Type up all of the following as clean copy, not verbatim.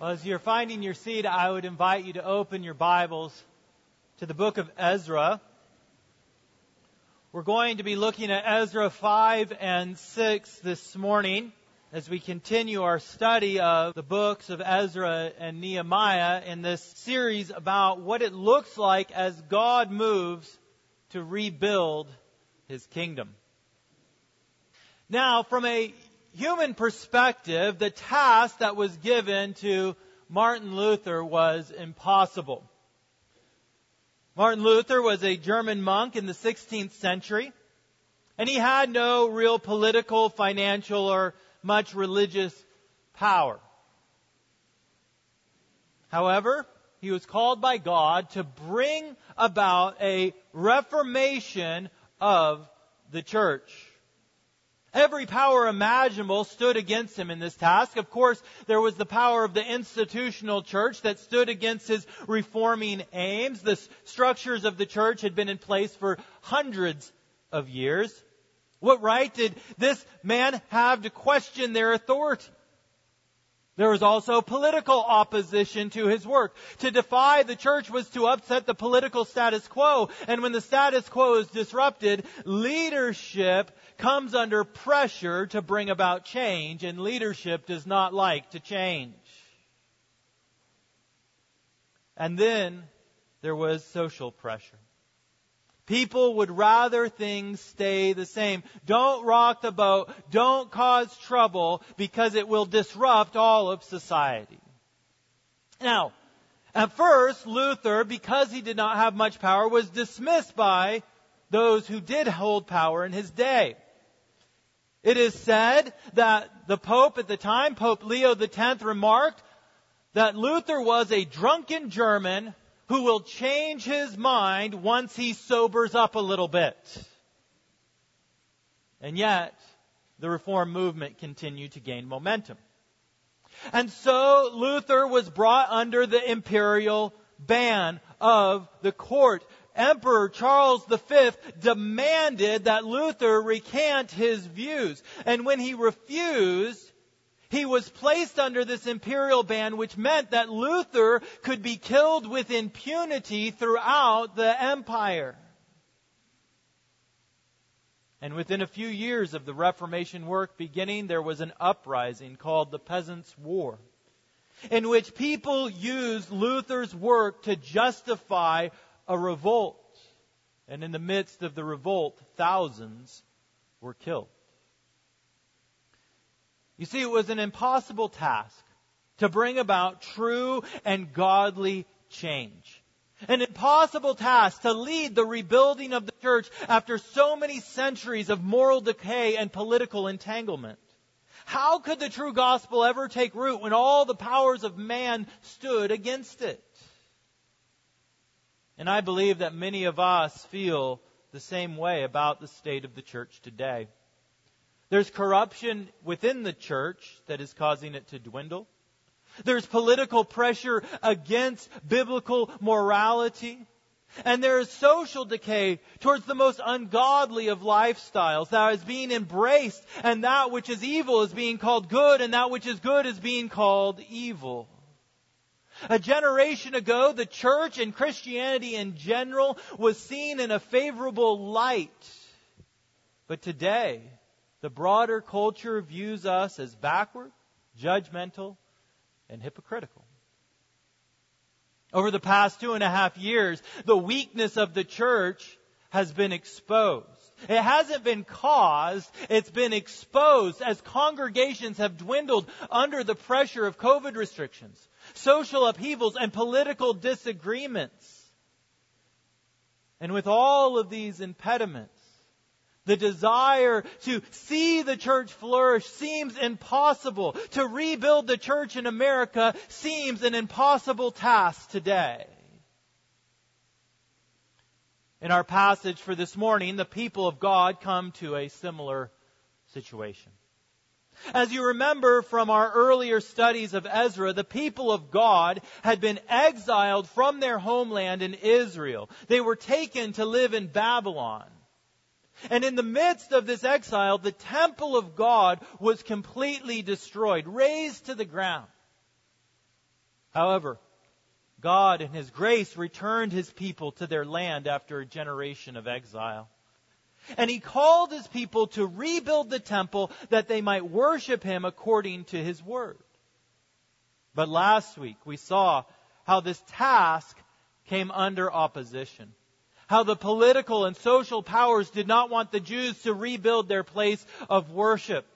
Well, as you're finding your seat, I would invite you to open your Bibles to the book of Ezra. We're going to be looking at Ezra 5 and 6 this morning as we continue our study of the books of Ezra and Nehemiah in this series about what it looks like as God moves to rebuild His kingdom. Now, from a human perspective, the task that was given to Martin Luther was impossible. Martin Luther was a German monk in the 16th century, and he had no real political, financial, or much religious power. However, he was called by God to bring about a reformation of the church. Every power imaginable stood against him in this task. Of course, there was the power of the institutional church that stood against his reforming aims. The structures of the church had been in place for hundreds of years. What right did this man have to question their authority? There was also political opposition to his work. To defy the church was to upset the political status quo. And when the status quo is disrupted, leadership comes under pressure to bring about change, and leadership does not like to change. And then there was social pressure. People would rather things stay the same. Don't rock the boat. Don't cause trouble, because it will disrupt all of society. Now, at first, Luther, because he did not have much power, was dismissed by those who did hold power in his day. It is said that the Pope at the time, Pope Leo X, remarked that Luther was a drunken German who will change his mind once he sobers up a little bit. And yet, the reform movement continued to gain momentum. And so Luther was brought under the imperial ban of the court. Emperor Charles V demanded that Luther recant his views. And when he refused, he was placed under this imperial ban, which meant that Luther could be killed with impunity throughout the empire. And within a few years of the Reformation work beginning, there was an uprising called the Peasants' War, in which people used Luther's work to justify a revolt. And in the midst of the revolt, thousands were killed. You see, it was an impossible task to bring about true and godly change. An impossible task to lead the rebuilding of the church after so many centuries of moral decay and political entanglement. How could the true gospel ever take root when all the powers of man stood against it? And I believe that many of us feel the same way about the state of the church today. There's corruption within the church that is causing it to dwindle. There's political pressure against biblical morality. And there is social decay towards the most ungodly of lifestyles that is being embraced, and that which is evil is being called good, and that which is good is being called evil. A generation ago, the church and Christianity in general was seen in a favorable light. But today, the broader culture views us as backward, judgmental, and hypocritical. Over the past 2.5 years, the weakness of the church has been exposed. It hasn't been caused, it's been exposed as congregations have dwindled under the pressure of COVID restrictions, social upheavals, and political disagreements. And with all of these impediments, the desire to see the church flourish seems impossible. To rebuild the church in America seems an impossible task today. In our passage for this morning, the people of God come to a similar situation. As you remember from our earlier studies of Ezra, the people of God had been exiled from their homeland in Israel. They were taken to live in Babylon. And in the midst of this exile, the temple of God was completely destroyed, razed to the ground. However, God in His grace returned His people to their land after a generation of exile. And He called His people to rebuild the temple that they might worship Him according to His word. But last week we saw how this task came under opposition. How the political and social powers did not want the Jews to rebuild their place of worship.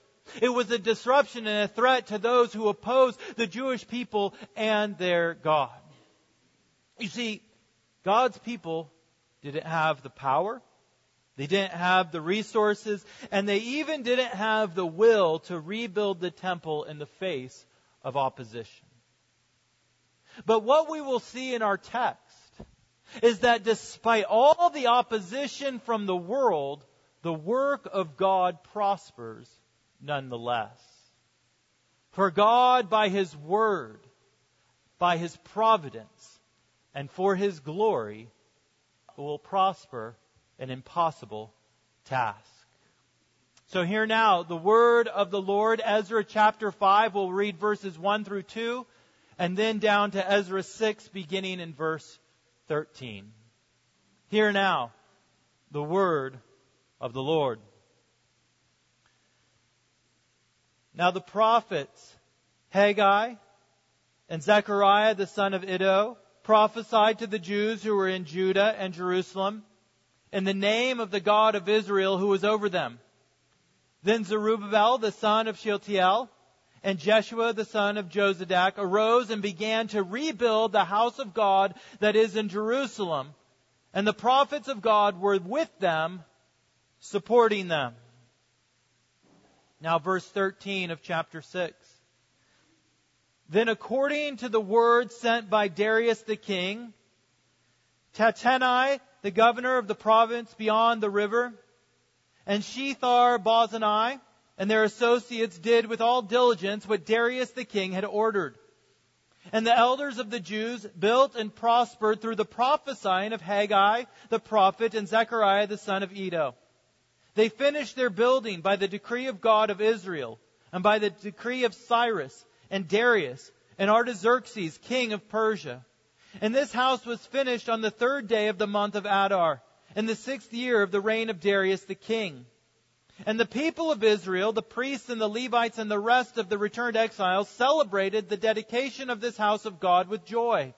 It was a disruption and a threat to those who opposed the Jewish people and their God. You see, God's people didn't have the power, they didn't have the resources, and they even didn't have the will to rebuild the temple in the face of opposition. But what we will see in our text is that despite all the opposition from the world, the work of God prospers nonetheless. For God, by His word, by His providence, and for His glory, will prosper an impossible task. So hear now the word of the Lord. Ezra chapter 5, we'll read verses 1 through 2, and then down to Ezra 6, beginning in verse 13. Hear now the word of the Lord. Now the prophets Haggai and Zechariah the son of Iddo prophesied to the Jews who were in Judah and Jerusalem in the name of the God of Israel who was over them. Then Zerubbabel the son of Shealtiel and Jeshua the son of Jozadak arose and began to rebuild the house of God that is in Jerusalem. And the prophets of God were with them, supporting them. Now verse 13 of chapter 6. Then according to the word sent by Darius the king, Tatanai, the governor of the province beyond the river, and Shethar-bozenai, and their associates did with all diligence what Darius the king had ordered. And the elders of the Jews built and prospered through the prophesying of Haggai the prophet and Zechariah the son of Iddo. They finished their building by the decree of God of Israel, and by the decree of Cyrus and Darius and Artaxerxes, king of Persia. And this house was finished on the 3rd day of the month of Adar, in the 6th year of the reign of Darius the king. And the people of Israel, the priests and the Levites and the rest of the returned exiles, celebrated the dedication of this house of God with joy.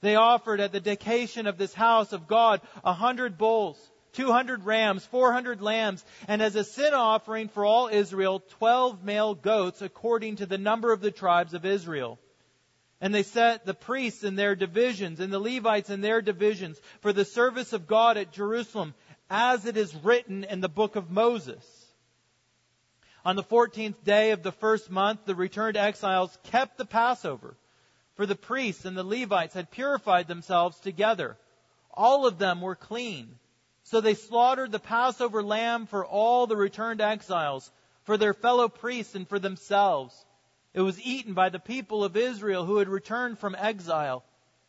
They offered at the dedication of this house of God 100 bulls, 200 rams, 400 lambs, and as a sin offering for all Israel, 12 male goats according to the number of the tribes of Israel. And they set the priests in their divisions and the Levites in their divisions for the service of God at Jerusalem, as it is written in the book of Moses. On the 14th day of the first month, the returned exiles kept the Passover, for the priests and the Levites had purified themselves together. All of them were clean. So they slaughtered the Passover lamb for all the returned exiles, for their fellow priests and for themselves. It was eaten by the people of Israel who had returned from exile,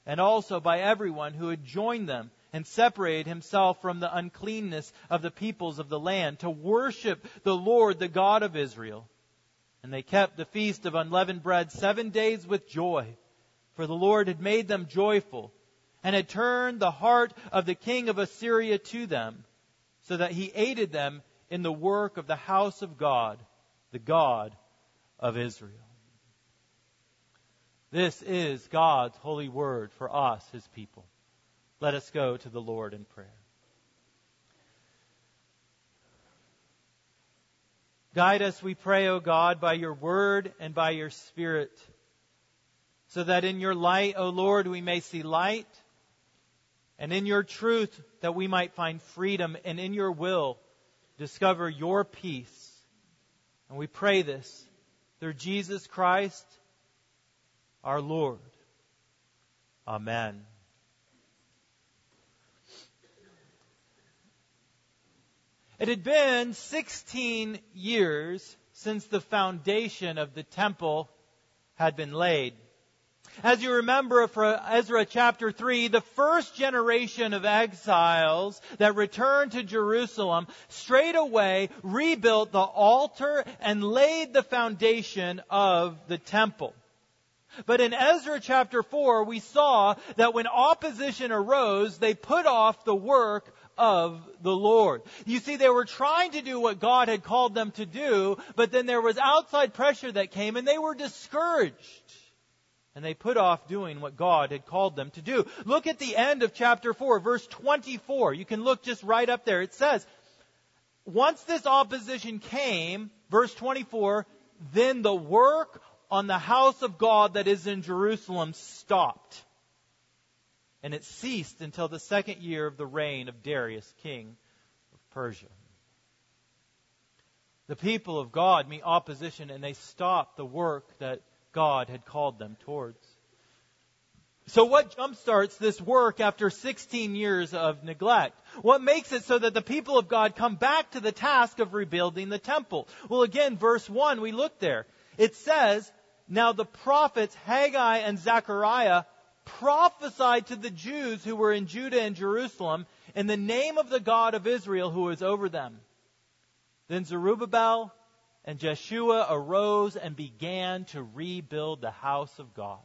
and also by everyone who had joined them and separated himself from the uncleanness of the peoples of the land to worship the Lord, the God of Israel. And they kept the feast of unleavened bread 7 days with joy, for the Lord had made them joyful, and had turned the heart of the king of Assyria to them, so that he aided them in the work of the house of God, the God of Israel. This is God's holy word for us, His people. Let us go to the Lord in prayer. Guide us, we pray, O God, by Your word and by Your Spirit, so that in Your light, O Lord, we may see light, and in Your truth, that we might find freedom, and in Your will, discover Your peace. And we pray this through Jesus Christ, our Lord. Amen. It had been 16 years since the foundation of the temple had been laid. As you remember from Ezra chapter 3, the first generation of exiles that returned to Jerusalem straight away rebuilt the altar and laid the foundation of the temple. But in Ezra chapter 4, we saw that when opposition arose, they put off the work of the Lord. You see, they were trying to do what God had called them to do, but then there was outside pressure that came and they were discouraged. And they put off doing what God had called them to do. Look at the end of chapter 4, verse 24. You can look just right up there. It says, once this opposition came, verse 24, then the work on the house of God that is in Jerusalem stopped. And it ceased until the second year of the reign of Darius, king of Persia. The people of God meet opposition and they stop the work that God had called them towards. So what jumpstarts this work after 16 years of neglect? What makes it so that the people of God come back to the task of rebuilding the temple? Well, again, verse 1, we look there. It says, now the prophets Haggai and Zechariah prophesied to the Jews who were in Judah and Jerusalem in the name of the God of Israel who is over them. Then Zerubbabel and Jeshua arose and began to rebuild the house of God.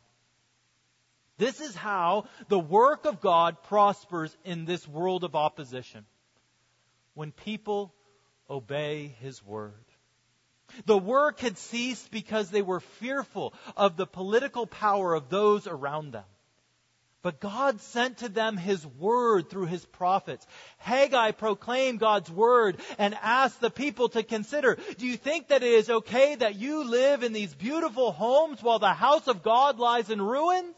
This is how the work of God prospers in this world of opposition. When people obey His word. The work had ceased because they were fearful of the political power of those around them. But God sent to them His word through His prophets. Haggai proclaimed God's word and asked the people to consider, do you think that it is okay that you live in these beautiful homes while the house of God lies in ruins?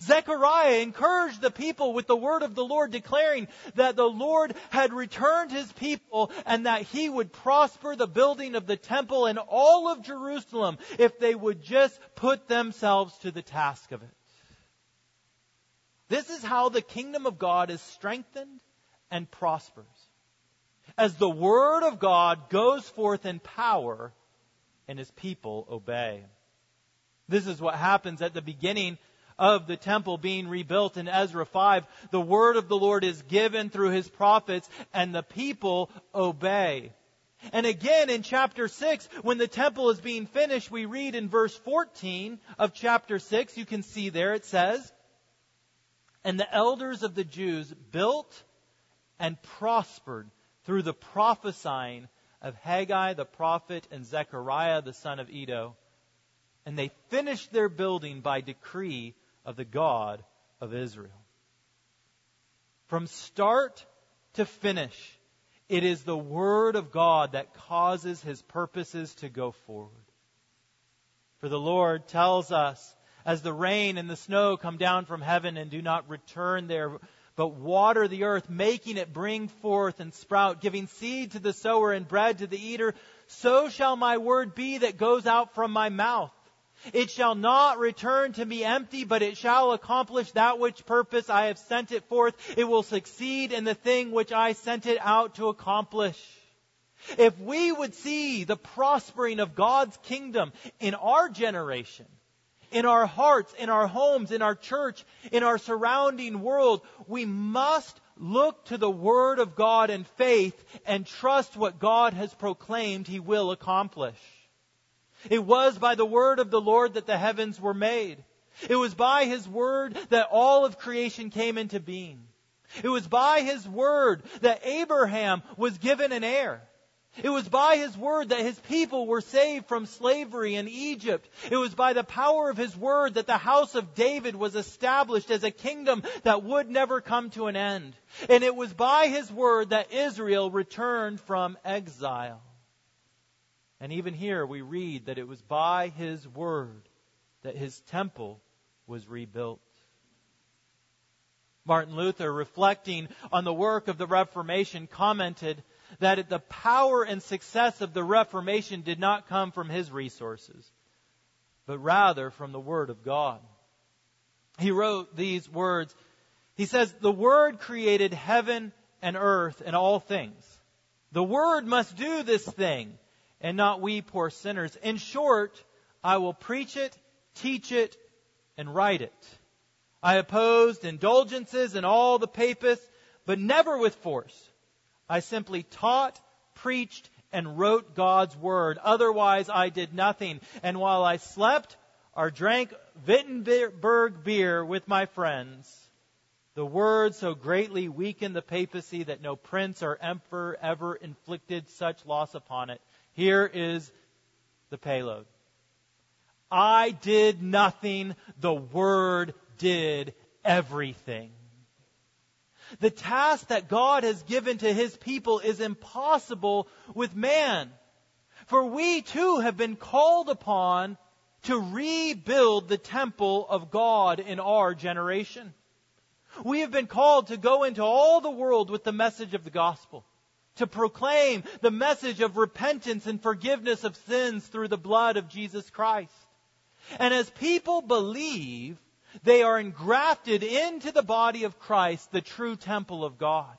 Zechariah encouraged the people with the word of the Lord, declaring that the Lord had returned His people and that He would prosper the building of the temple and all of Jerusalem if they would just put themselves to the task of it. This is how the kingdom of God is strengthened and prospers, as the word of God goes forth in power and His people obey. This is what happens at the beginning of the temple being rebuilt in Ezra 5. The word of the Lord is given through His prophets and the people obey. And again in chapter 6, when the temple is being finished, we read in verse 14 of chapter 6, you can see there it says, and the elders of the Jews built and prospered through the prophesying of Haggai the prophet and Zechariah the son of Iddo. And they finished their building by decree of the God of Israel. From start to finish, it is the word of God that causes His purposes to go forward. For the Lord tells us, as the rain and the snow come down from heaven and do not return there, but water the earth, making it bring forth and sprout, giving seed to the sower and bread to the eater, so shall my word be that goes out from my mouth. It shall not return to me empty, but it shall accomplish that which purpose I have sent it forth. It will succeed in the thing which I sent it out to accomplish. If we would see the prospering of God's kingdom in our generation, in our hearts, in our homes, in our church, in our surrounding world, we must look to the word of God in faith and trust what God has proclaimed He will accomplish. It was by the word of the Lord that the heavens were made. It was by His word that all of creation came into being. It was by His word that Abraham was given an heir. It was by His word that His people were saved from slavery in Egypt. It was by the power of His word that the house of David was established as a kingdom that would never come to an end. And it was by His word that Israel returned from exile. And even here we read that it was by His word that His temple was rebuilt. Martin Luther, reflecting on the work of the Reformation, commented that the power and success of the Reformation did not come from his resources, but rather from the Word of God. He wrote these words. He says, the Word created heaven and earth and all things. The Word must do this thing, and not we poor sinners. In short, I will preach it, teach it, and write it. I opposed indulgences and all the papists, but never with force. I simply taught, preached, and wrote God's word. Otherwise, I did nothing. And while I slept, or drank Wittenberg beer with my friends. The word so greatly weakened the papacy that no prince or emperor ever inflicted such loss upon it. Here is the payload. I did nothing. The word did everything. The task that God has given to his people is impossible with man. For we too have been called upon to rebuild the temple of God in our generation. We have been called to go into all the world with the message of the gospel, to proclaim the message of repentance and forgiveness of sins through the blood of Jesus Christ. And as people believe, they are engrafted into the body of Christ, the true temple of God.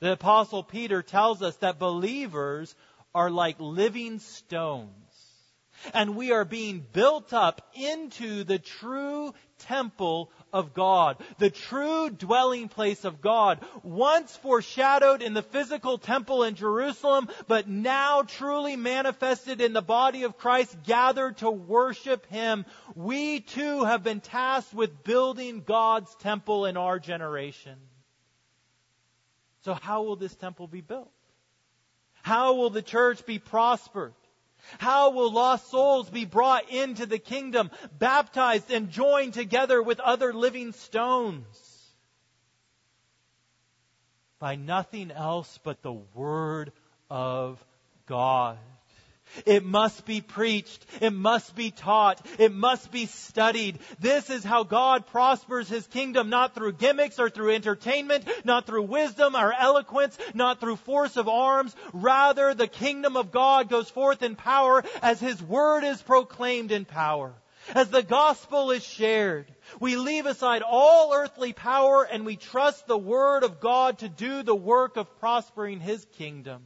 The Apostle Peter tells us that believers are like living stones, and we are being built up into the true temple of God, the true dwelling place of God, once foreshadowed in the physical temple in Jerusalem, but now truly manifested in the body of Christ gathered to worship Him. We too have been tasked with building God's temple in our generation. So how will this temple be built? How will the church be prospered? How will lost souls be brought into the kingdom, baptized and joined together with other living stones? By nothing else but the Word of God. It must be preached. It must be taught. It must be studied. This is how God prospers His kingdom, not through gimmicks or through entertainment, not through wisdom or eloquence, not through force of arms. Rather, the kingdom of God goes forth in power as His word is proclaimed in power. As the gospel is shared, we leave aside all earthly power and we trust the word of God to do the work of prospering His kingdom.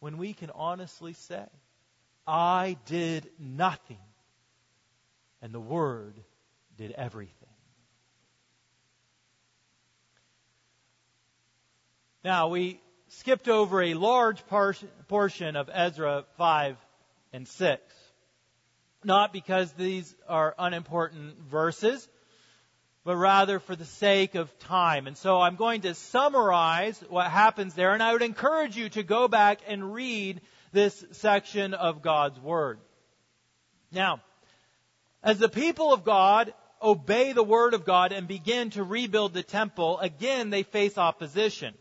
When we can honestly say, I did nothing, and the Word did everything. Now, we skipped over a large portion of Ezra 5 and 6. Not because these are unimportant verses, but rather for the sake of time. And so I'm going to summarize what happens there, and I would encourage you to go back and read this section of God's Word. Now, as the people of God obey the Word of God and begin to rebuild the temple, again they face opposition.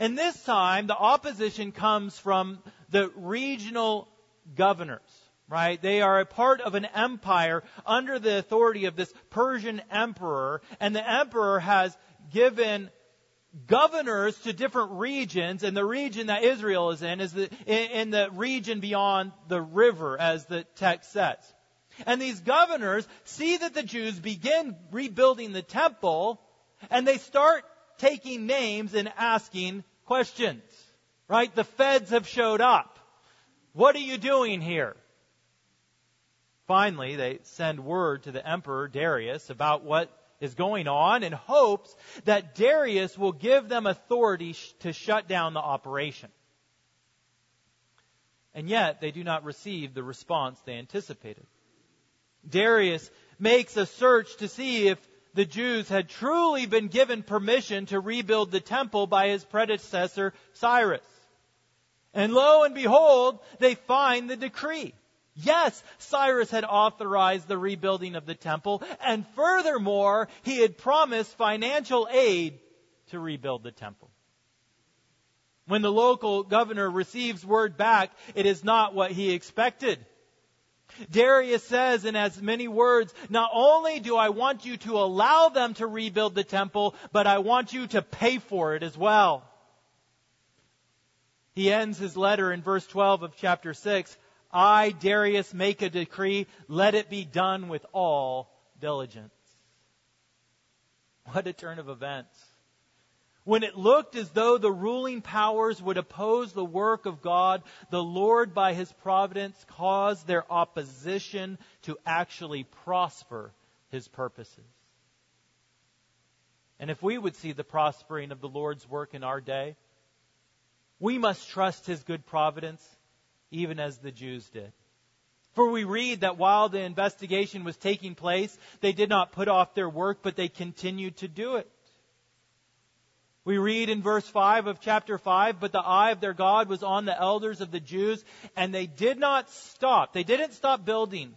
And this time, the opposition comes from the regional governors. Right? They are a part of an empire under the authority of this Persian emperor. And the emperor has given governors to different regions. And the region that Israel is in is in the region beyond the river, as the text says. And these governors see that the Jews begin rebuilding the temple. And they start taking names and asking questions. Right? The feds have showed up. What are you doing here? Finally, they send word to the Emperor Darius about what is going on in hopes that Darius will give them authority to shut down the operation. And yet, they do not receive the response they anticipated. Darius makes a search to see if the Jews had truly been given permission to rebuild the temple by his predecessor Cyrus. And lo and behold, they find the decree. Yes, Cyrus had authorized the rebuilding of the temple, and furthermore, he had promised financial aid to rebuild the temple. When the local governor receives word back, it is not what he expected. Darius says in as many words, not only do I want you to allow them to rebuild the temple, but I want you to pay for it as well. He ends his letter in verse 12 of chapter 6, I, Darius, make a decree, let it be done with all diligence. What a turn of events. When it looked as though the ruling powers would oppose the work of God, the Lord, by His providence, caused their opposition to actually prosper His purposes. And if we would see the prospering of the Lord's work in our day, we must trust His good providence even as the Jews did. For we read that while the investigation was taking place, they did not put off their work, but they continued to do it. We read in verse 5 of chapter 5, but the eye of their God was on the elders of the Jews, and they did not stop. They didn't stop building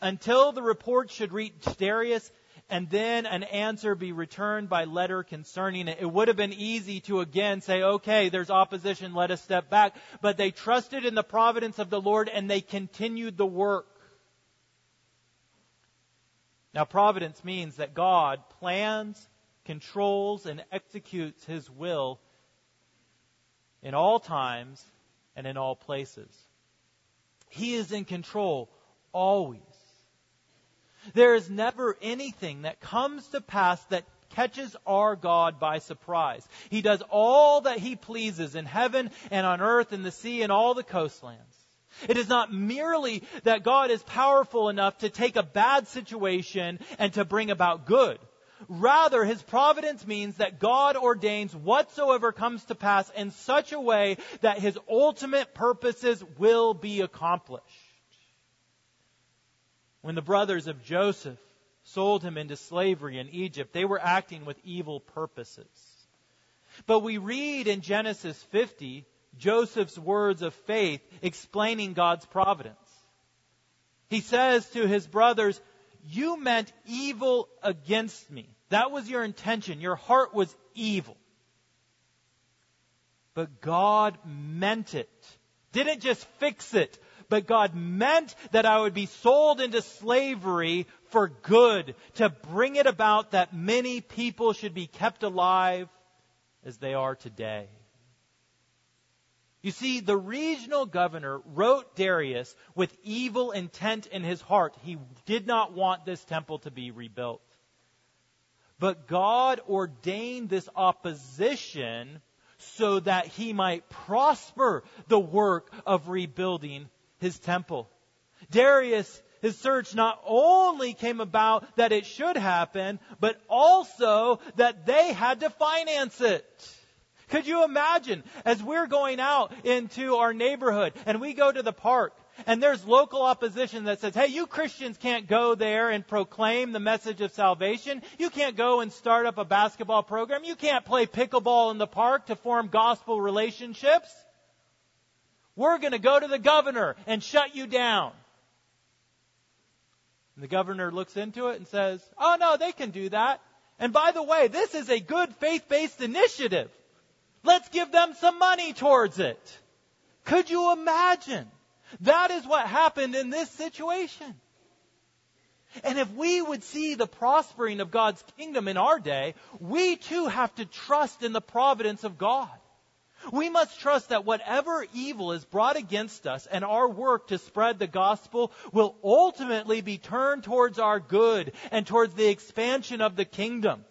until the report should reach Darius, and then an answer be returned by letter concerning it. It would have been easy to again say, okay, there's opposition, let us step back. But they trusted in the providence of the Lord, and they continued the work. Now, providence means that God plans, controls, and executes His will in all times and in all places. He is in control always. There is never anything that comes to pass that catches our God by surprise. He does all that He pleases in heaven and on earth and the sea and all the coastlands. It is not merely that God is powerful enough to take a bad situation and to bring about good. Rather, His providence means that God ordains whatsoever comes to pass in such a way that His ultimate purposes will be accomplished. When the brothers of Joseph sold him into slavery in Egypt, they were acting with evil purposes. But we read in Genesis 50, Joseph's words of faith explaining God's providence. He says to his brothers, "You meant evil against me. That was your intention. Your heart was evil. But God meant it. Didn't just fix it, but God meant that I would be sold into slavery for good, to bring it about that many people should be kept alive as they are today." You see, the regional governor wrote Darius with evil intent in his heart. He did not want this temple to be rebuilt. But God ordained this opposition so that He might prosper the work of rebuilding His temple. Darius, his search not only came about that it should happen, but also that they had to finance it. Could you imagine, as we're going out into our neighborhood and we go to the park and there's local opposition that says, hey, you Christians can't go there and proclaim the message of salvation. You can't go and start up a basketball program. You can't play pickleball in the park to form gospel relationships. We're going to go to the governor and shut you down. And the governor looks into it and says, oh no, they can do that. And by the way, this is a good faith-based initiative. Let's give them some money towards it. Could you imagine? That is what happened in this situation. And if we would see the prospering of God's kingdom in our day, we too have to trust in the providence of God. We must trust that whatever evil is brought against us and our work to spread the gospel will ultimately be turned towards our good and towards the expansion of the kingdom.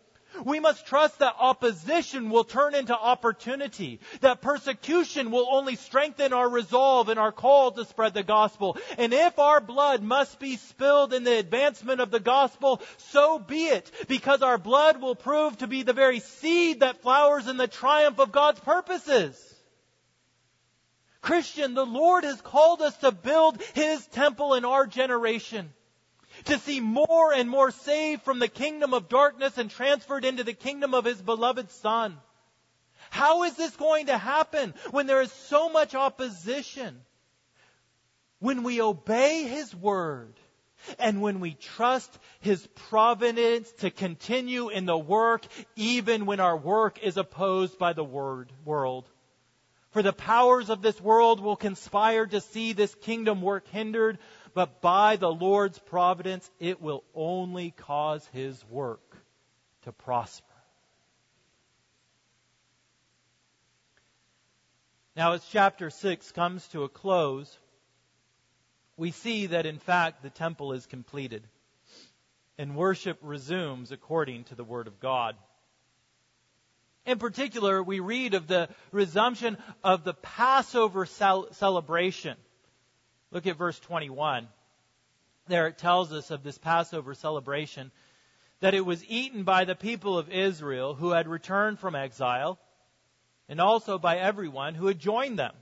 We must trust that opposition will turn into opportunity, that persecution will only strengthen our resolve and our call to spread the gospel. And if our blood must be spilled in the advancement of the gospel, so be it, because our blood will prove to be the very seed that flowers in the triumph of God's purposes. Christian, the Lord has called us to build His temple in our generation, to see more and more saved from the kingdom of darkness and transferred into the kingdom of His beloved Son. How is this going to happen when there is so much opposition? When we obey His word and when we trust His providence to continue in the work, even when our work is opposed by the world. For the powers of this world will conspire to see this kingdom work hindered, but by the Lord's providence, it will only cause His work to prosper. Now, as chapter 6 comes to a close, we see that in fact the temple is completed and worship resumes according to the Word of God. In particular, we read of the resumption of the Passover celebration. Look at verse 21. There it tells us of this Passover celebration, that it was eaten by the people of Israel who had returned from exile, and also by everyone who had joined them.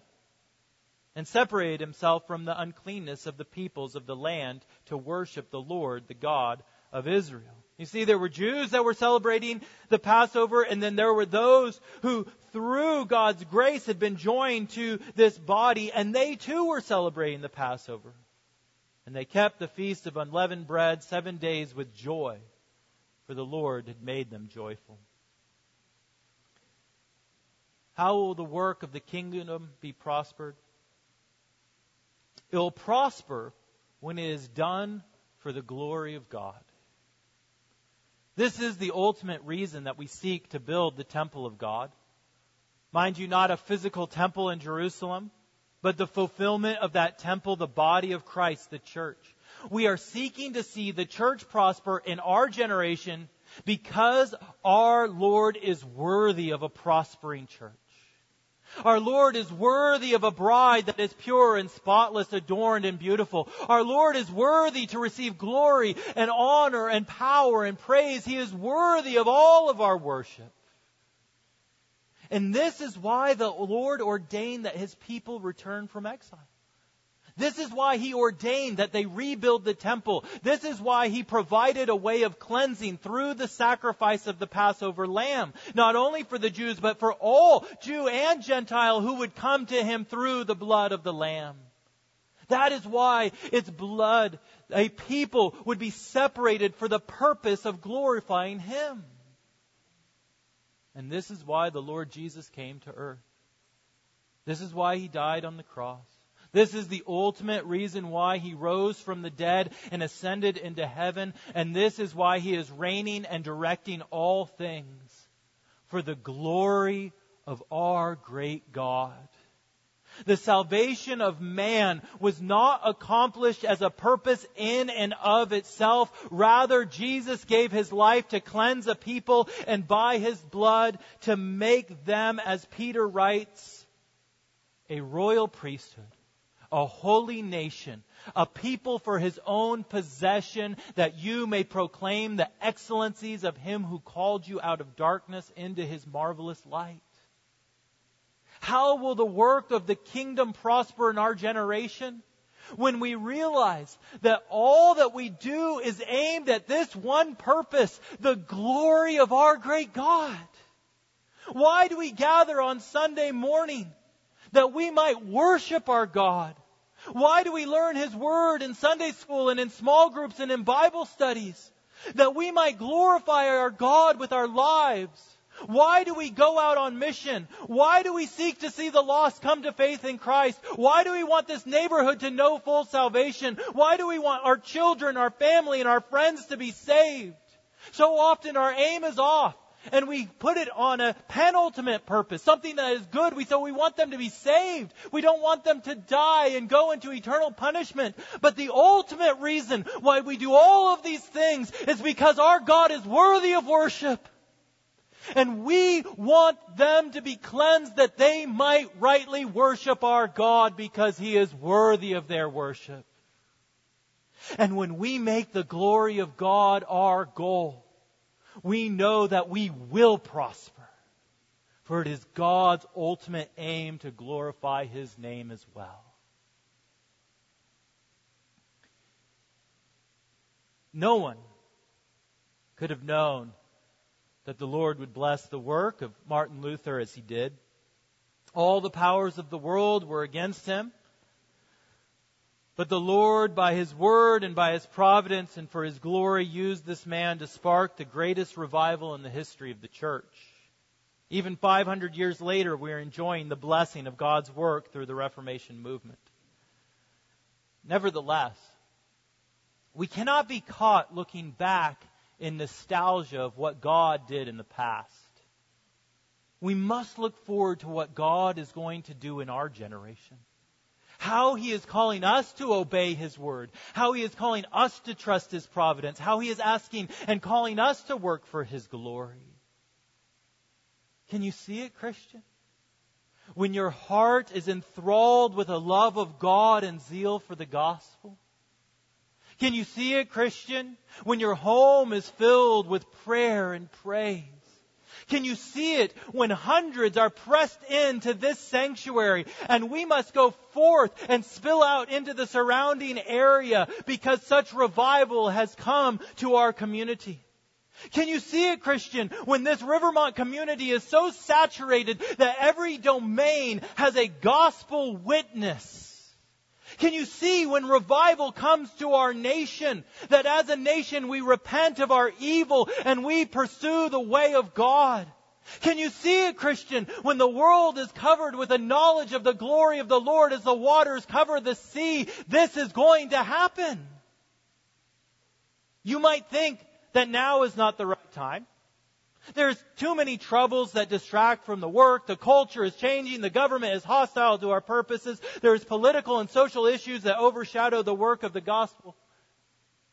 and separated himself from the uncleanness of the peoples of the land to worship the Lord, the God of Israel. You see, there were Jews that were celebrating the Passover, and then there were those who, through God's grace, had been joined to this body, and they too were celebrating the Passover. And they kept the feast of unleavened bread 7 days with joy, for the Lord had made them joyful. How will the work of the kingdom be prospered? It will prosper when it is done for the glory of God. This is the ultimate reason that we seek to build the temple of God. Mind you, not a physical temple in Jerusalem, but the fulfillment of that temple, the body of Christ, the church. We are seeking to see the church prosper in our generation because our Lord is worthy of a prospering church. Our Lord is worthy of a bride that is pure and spotless, adorned and beautiful. Our Lord is worthy to receive glory and honor and power and praise. He is worthy of all of our worship. And this is why the Lord ordained that His people return from exile. This is why He ordained that they rebuild the temple. This is why He provided a way of cleansing through the sacrifice of the Passover lamb, not only for the Jews, but for all Jew and Gentile who would come to Him through the blood of the lamb. That is why its blood, a people would be separated for the purpose of glorifying Him. And this is why the Lord Jesus came to earth. This is why He died on the cross. This is the ultimate reason why He rose from the dead and ascended into heaven. And this is why He is reigning and directing all things for the glory of our great God. The salvation of man was not accomplished as a purpose in and of itself. Rather, Jesus gave His life to cleanse a people and by His blood to make them, as Peter writes, a royal priesthood, a holy nation, a people for His own possession, that you may proclaim the excellencies of Him who called you out of darkness into His marvelous light. How will the work of the kingdom prosper in our generation? When we realize that all that we do is aimed at this one purpose, the glory of our great God. Why do we gather on Sunday morning? That we might worship our God. Why do we learn His Word in Sunday school and in small groups and in Bible studies? That we might glorify our God with our lives. Why do we go out on mission? Why do we seek to see the lost come to faith in Christ? Why do we want this neighborhood to know full salvation? Why do we want our children, our family, and our friends to be saved? So often our aim is off. And we put it on a penultimate purpose, something that is good. So we want them to be saved. We don't want them to die and go into eternal punishment. But the ultimate reason why we do all of these things is because our God is worthy of worship. And we want them to be cleansed that they might rightly worship our God because He is worthy of their worship. And when we make the glory of God our goal, we know that we will prosper, for it is God's ultimate aim to glorify His name as well. No one could have known that the Lord would bless the work of Martin Luther as He did. All the powers of the world were against him. But the Lord, by His word and by His providence and for His glory, used this man to spark the greatest revival in the history of the church. Even 500 years later, we are enjoying the blessing of God's work through the Reformation movement. Nevertheless, we cannot be caught looking back in nostalgia of what God did in the past. We must look forward to what God is going to do in our generation. How He is calling us to obey His word. How He is calling us to trust His providence. How He is asking and calling us to work for His glory. Can you see it, Christian? When your heart is enthralled with a love of God and zeal for the gospel. Can you see it, Christian? When your home is filled with prayer and praise. Can you see it when hundreds are pressed into this sanctuary? And we must go forth and spill out into the surrounding area because such revival has come to our community. Can you see it, Christian, when this Rivermont community is so saturated that every domain has a gospel witness? Can you see when revival comes to our nation, that as a nation we repent of our evil and we pursue the way of God? Can you see it, Christian, when the world is covered with a knowledge of the glory of the Lord as the waters cover the sea? This is going to happen. You might think that now is not the right time. There's too many troubles that distract from the work. The culture is changing. The government is hostile to our purposes. There's political and social issues that overshadow the work of the gospel.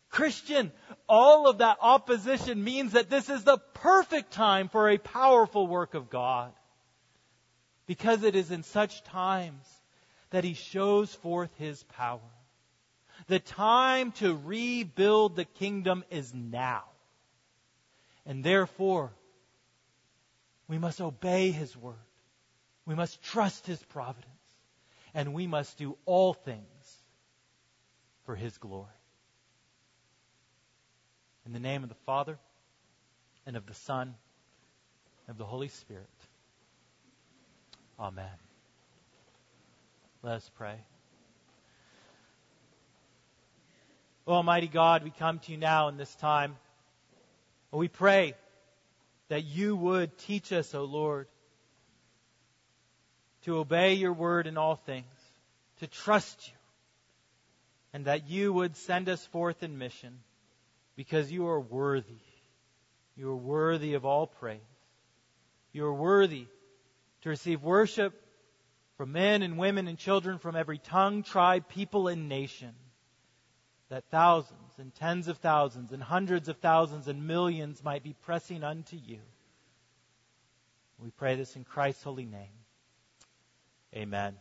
Christian, all of that opposition means that this is the perfect time for a powerful work of God. Because it is in such times that He shows forth His power. The time to rebuild the kingdom is now. And therefore, we must obey His word. We must trust His providence. And we must do all things for His glory. In the name of the Father, and of the Son, and of the Holy Spirit. Amen. Let us pray. Almighty God, we come to You now in this time. We pray that You would teach us, O Lord, to obey Your word in all things, to trust You, and that You would send us forth in mission because You are worthy. You are worthy of all praise. You are worthy to receive worship from men and women and children from every tongue, tribe, people, and nation. That thousands and tens of thousands and hundreds of thousands and millions might be pressing unto You. We pray this in Christ's holy name. Amen.